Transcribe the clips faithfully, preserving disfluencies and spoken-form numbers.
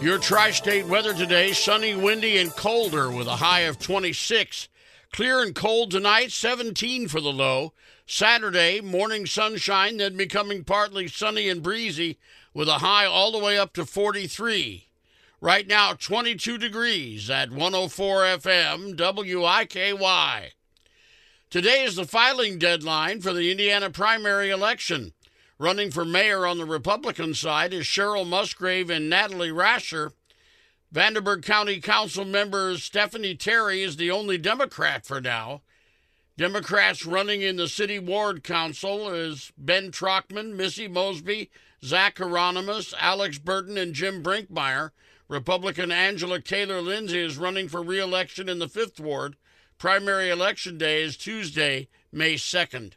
Your tri-state weather today, sunny, windy, and colder with a high of twenty-six. Clear and cold tonight, seventeen for the low. Saturday, morning sunshine, then becoming partly sunny and breezy with a high all the way up to forty-three. Right now, twenty-two degrees at one oh four F M, W I K Y. Today is the filing deadline for the Indiana primary election. Running for mayor on the Republican side is Cheryl Musgrave and Natalie Rasher. Vanderburgh County Council member Stephanie Terry is the only Democrat for now. Democrats running in the city ward council is Ben Trockman, Missy Mosby, Zach Hieronymus, Alex Burton, and Jim Brinkmeyer. Republican Angela Taylor Lindsay is running for re-election in the fifth ward. Primary election day is Tuesday, May second.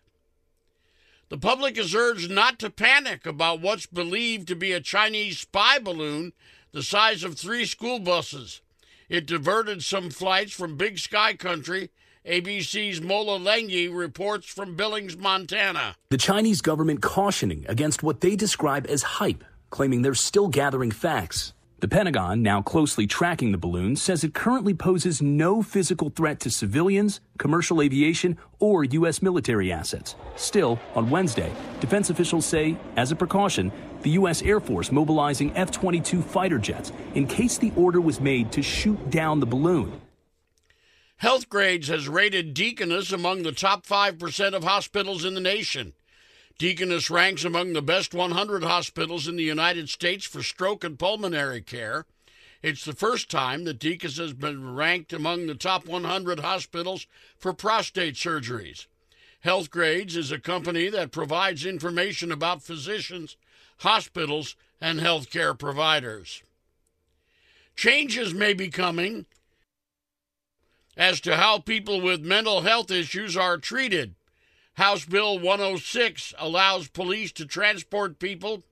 The public is urged not to panic about what's believed to be a Chinese spy balloon the size of three school buses. It diverted some flights from Big Sky Country. A B C's Mola Lenghi reports from Billings, Montana. The Chinese government cautioning against what they describe as hype, claiming they're still gathering facts. The Pentagon, now closely tracking the balloon, says it currently poses no physical threat to civilians, commercial aviation, or U S military assets. Still, on Wednesday, defense officials say, as a precaution, the U S Air Force mobilizing F twenty-two fighter jets in case the order was made to shoot down the balloon. Healthgrades has rated Deaconess among the top five percent of hospitals in the nation. Deaconess ranks among the best one hundred hospitals in the United States for stroke and pulmonary care. It's the first time that Deaconess has been ranked among the top one hundred hospitals for prostate surgeries. Healthgrades is a company that provides information about physicians, hospitals, and healthcare providers. Changes may be coming as to how people with mental health issues are treated. House Bill one oh six allows police to transport people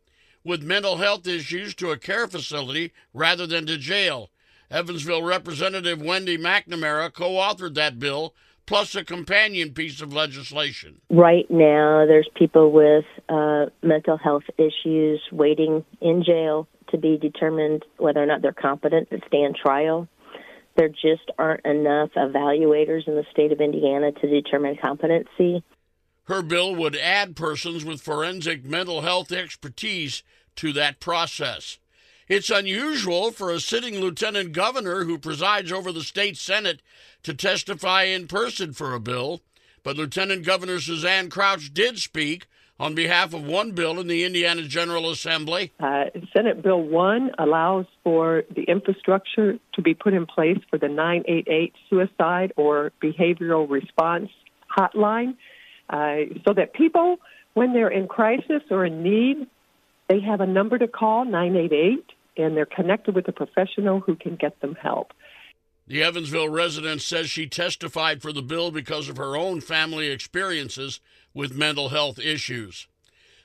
with mental health issues to a care facility rather than to jail. Evansville Representative Wendy McNamara co-authored that bill, plus a companion piece of legislation. Right now, there's people with uh, mental health issues waiting in jail to be determined whether or not they're competent to stand trial. There just aren't enough evaluators in the state of Indiana to determine competency. Her bill would add persons with forensic mental health expertise to that process. It's unusual for a sitting lieutenant governor who presides over the state Senate to testify in person for a bill, but Lieutenant Governor Suzanne Crouch did speak on behalf of one bill in the Indiana General Assembly. Uh, Senate Bill one allows for the infrastructure to be put in place for the nine eight eight suicide or behavioral response hotline. Uh, so that people, when they're in crisis or in need, they have a number to call, nine eight eight, and they're connected with a professional who can get them help. The Evansville resident says she testified for the bill because of her own family experiences with mental health issues.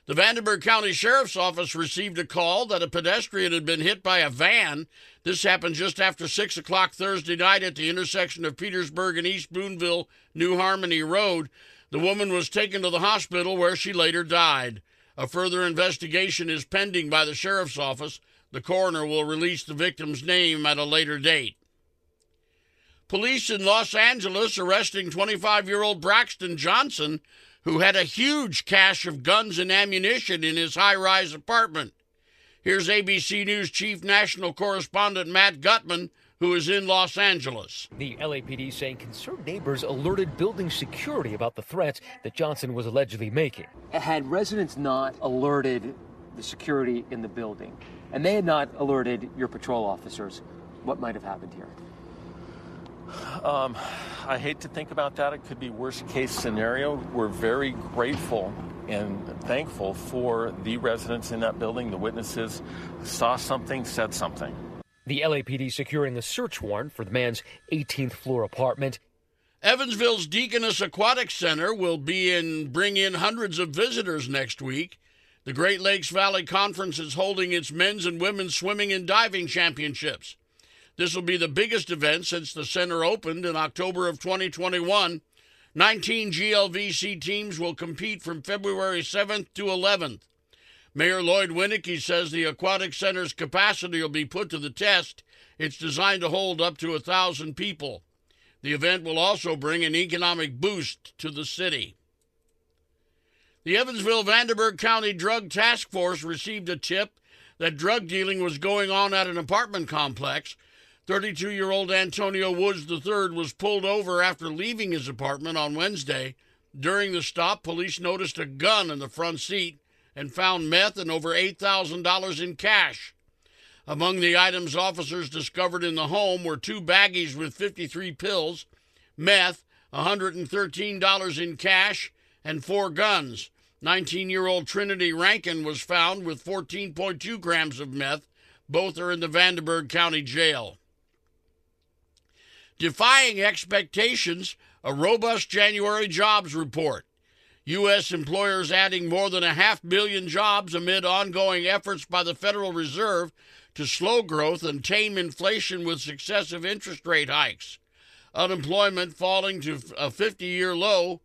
The Vanderburgh County Sheriff's Office received a call that a pedestrian had been hit by a van. This happened just after six o'clock Thursday night at the intersection of Petersburg and East Boonville, New Harmony Road. The woman was taken to the hospital where she later died. A further investigation is pending by the sheriff's office. The coroner will release the victim's name at a later date. Police in Los Angeles arresting twenty-five-year-old Braxton Johnson, who had a huge cache of guns and ammunition in his high-rise apartment. Here's A B C News Chief National Correspondent Matt Gutman, who is in Los Angeles. The L A P D saying concerned neighbors alerted building security about the threats that Johnson was allegedly making. Had residents not alerted the security in the building, and they had not alerted your patrol officers, what might have happened here? Um, I hate to think about that. It could be worst case scenario. We're very grateful and thankful for the residents in that building. The witnesses saw something, said something. The L A P D securing a search warrant for the man's eighteenth floor apartment. Evansville's Deaconess Aquatic Center will be in, bring in hundreds of visitors next week. The Great Lakes Valley Conference is holding its men's and women's swimming and diving championships. This will be the biggest event since the center opened in October of twenty twenty-one. nineteen G L V C teams will compete from February seventh to eleventh. Mayor Lloyd Winneke says the aquatic center's capacity will be put to the test. It's designed to hold up to one thousand people. The event will also bring an economic boost to the city. The Evansville-Vanderburgh County Drug Task Force received a tip that drug dealing was going on at an apartment complex. thirty-two-year-old Antonio Woods the third was pulled over after leaving his apartment on Wednesday. During the stop, police noticed a gun in the front seat and found meth and over eight thousand dollars in cash. Among the items officers discovered in the home were two baggies with fifty-three pills, meth, one hundred thirteen dollars in cash, and four guns. nineteen-year-old Trinity Rankin was found with fourteen point two grams of meth. Both are in the Vanderburgh County Jail. Defying expectations, a robust January jobs report. U S employers adding more than a half million jobs amid ongoing efforts by the Federal Reserve to slow growth and tame inflation with successive interest rate hikes. Unemployment falling to a fifty-year low,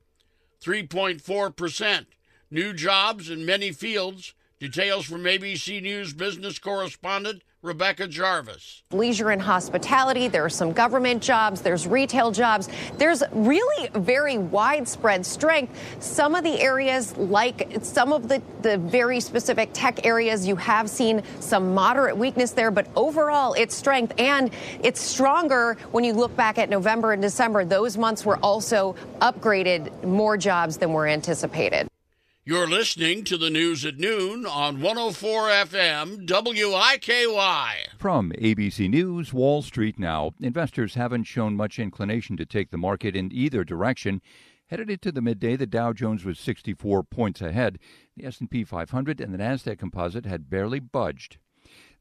three point four percent. New jobs in many fields. Details from A B C News business correspondent Rebecca Jarvis. Leisure and hospitality, there are some government jobs, there's retail jobs. There's really very widespread strength. Some of the areas, like some of the, the very specific tech areas, you have seen some moderate weakness there, but overall it's strength, and it's stronger when you look back at November and December. Those months were also upgraded, more jobs than were anticipated. You're listening to the news at noon on one oh four F M W I K Y. From A B C News, Wall Street now. Investors haven't shown much inclination to take the market in either direction. Headed into the midday, the Dow Jones was sixty-four points ahead. The S and P five hundred and the NASDAQ composite had barely budged.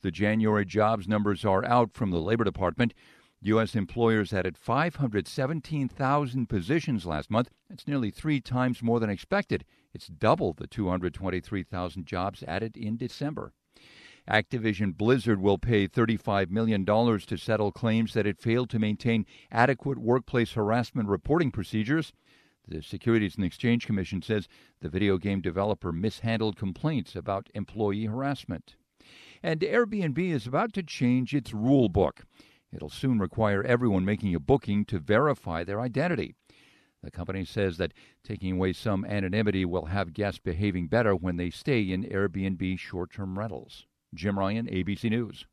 The January jobs numbers are out from the Labor Department. U S employers added five hundred seventeen thousand positions last month. That's nearly three times more than expected. It's double the two hundred twenty-three thousand jobs added in December. Activision Blizzard will pay thirty-five million dollars to settle claims that it failed to maintain adequate workplace harassment reporting procedures. The Securities and Exchange Commission says the video game developer mishandled complaints about employee harassment. And Airbnb is about to change its rule book. It'll soon require everyone making a booking to verify their identity. The company says that taking away some anonymity will have guests behaving better when they stay in Airbnb short-term rentals. Jim Ryan, A B C News.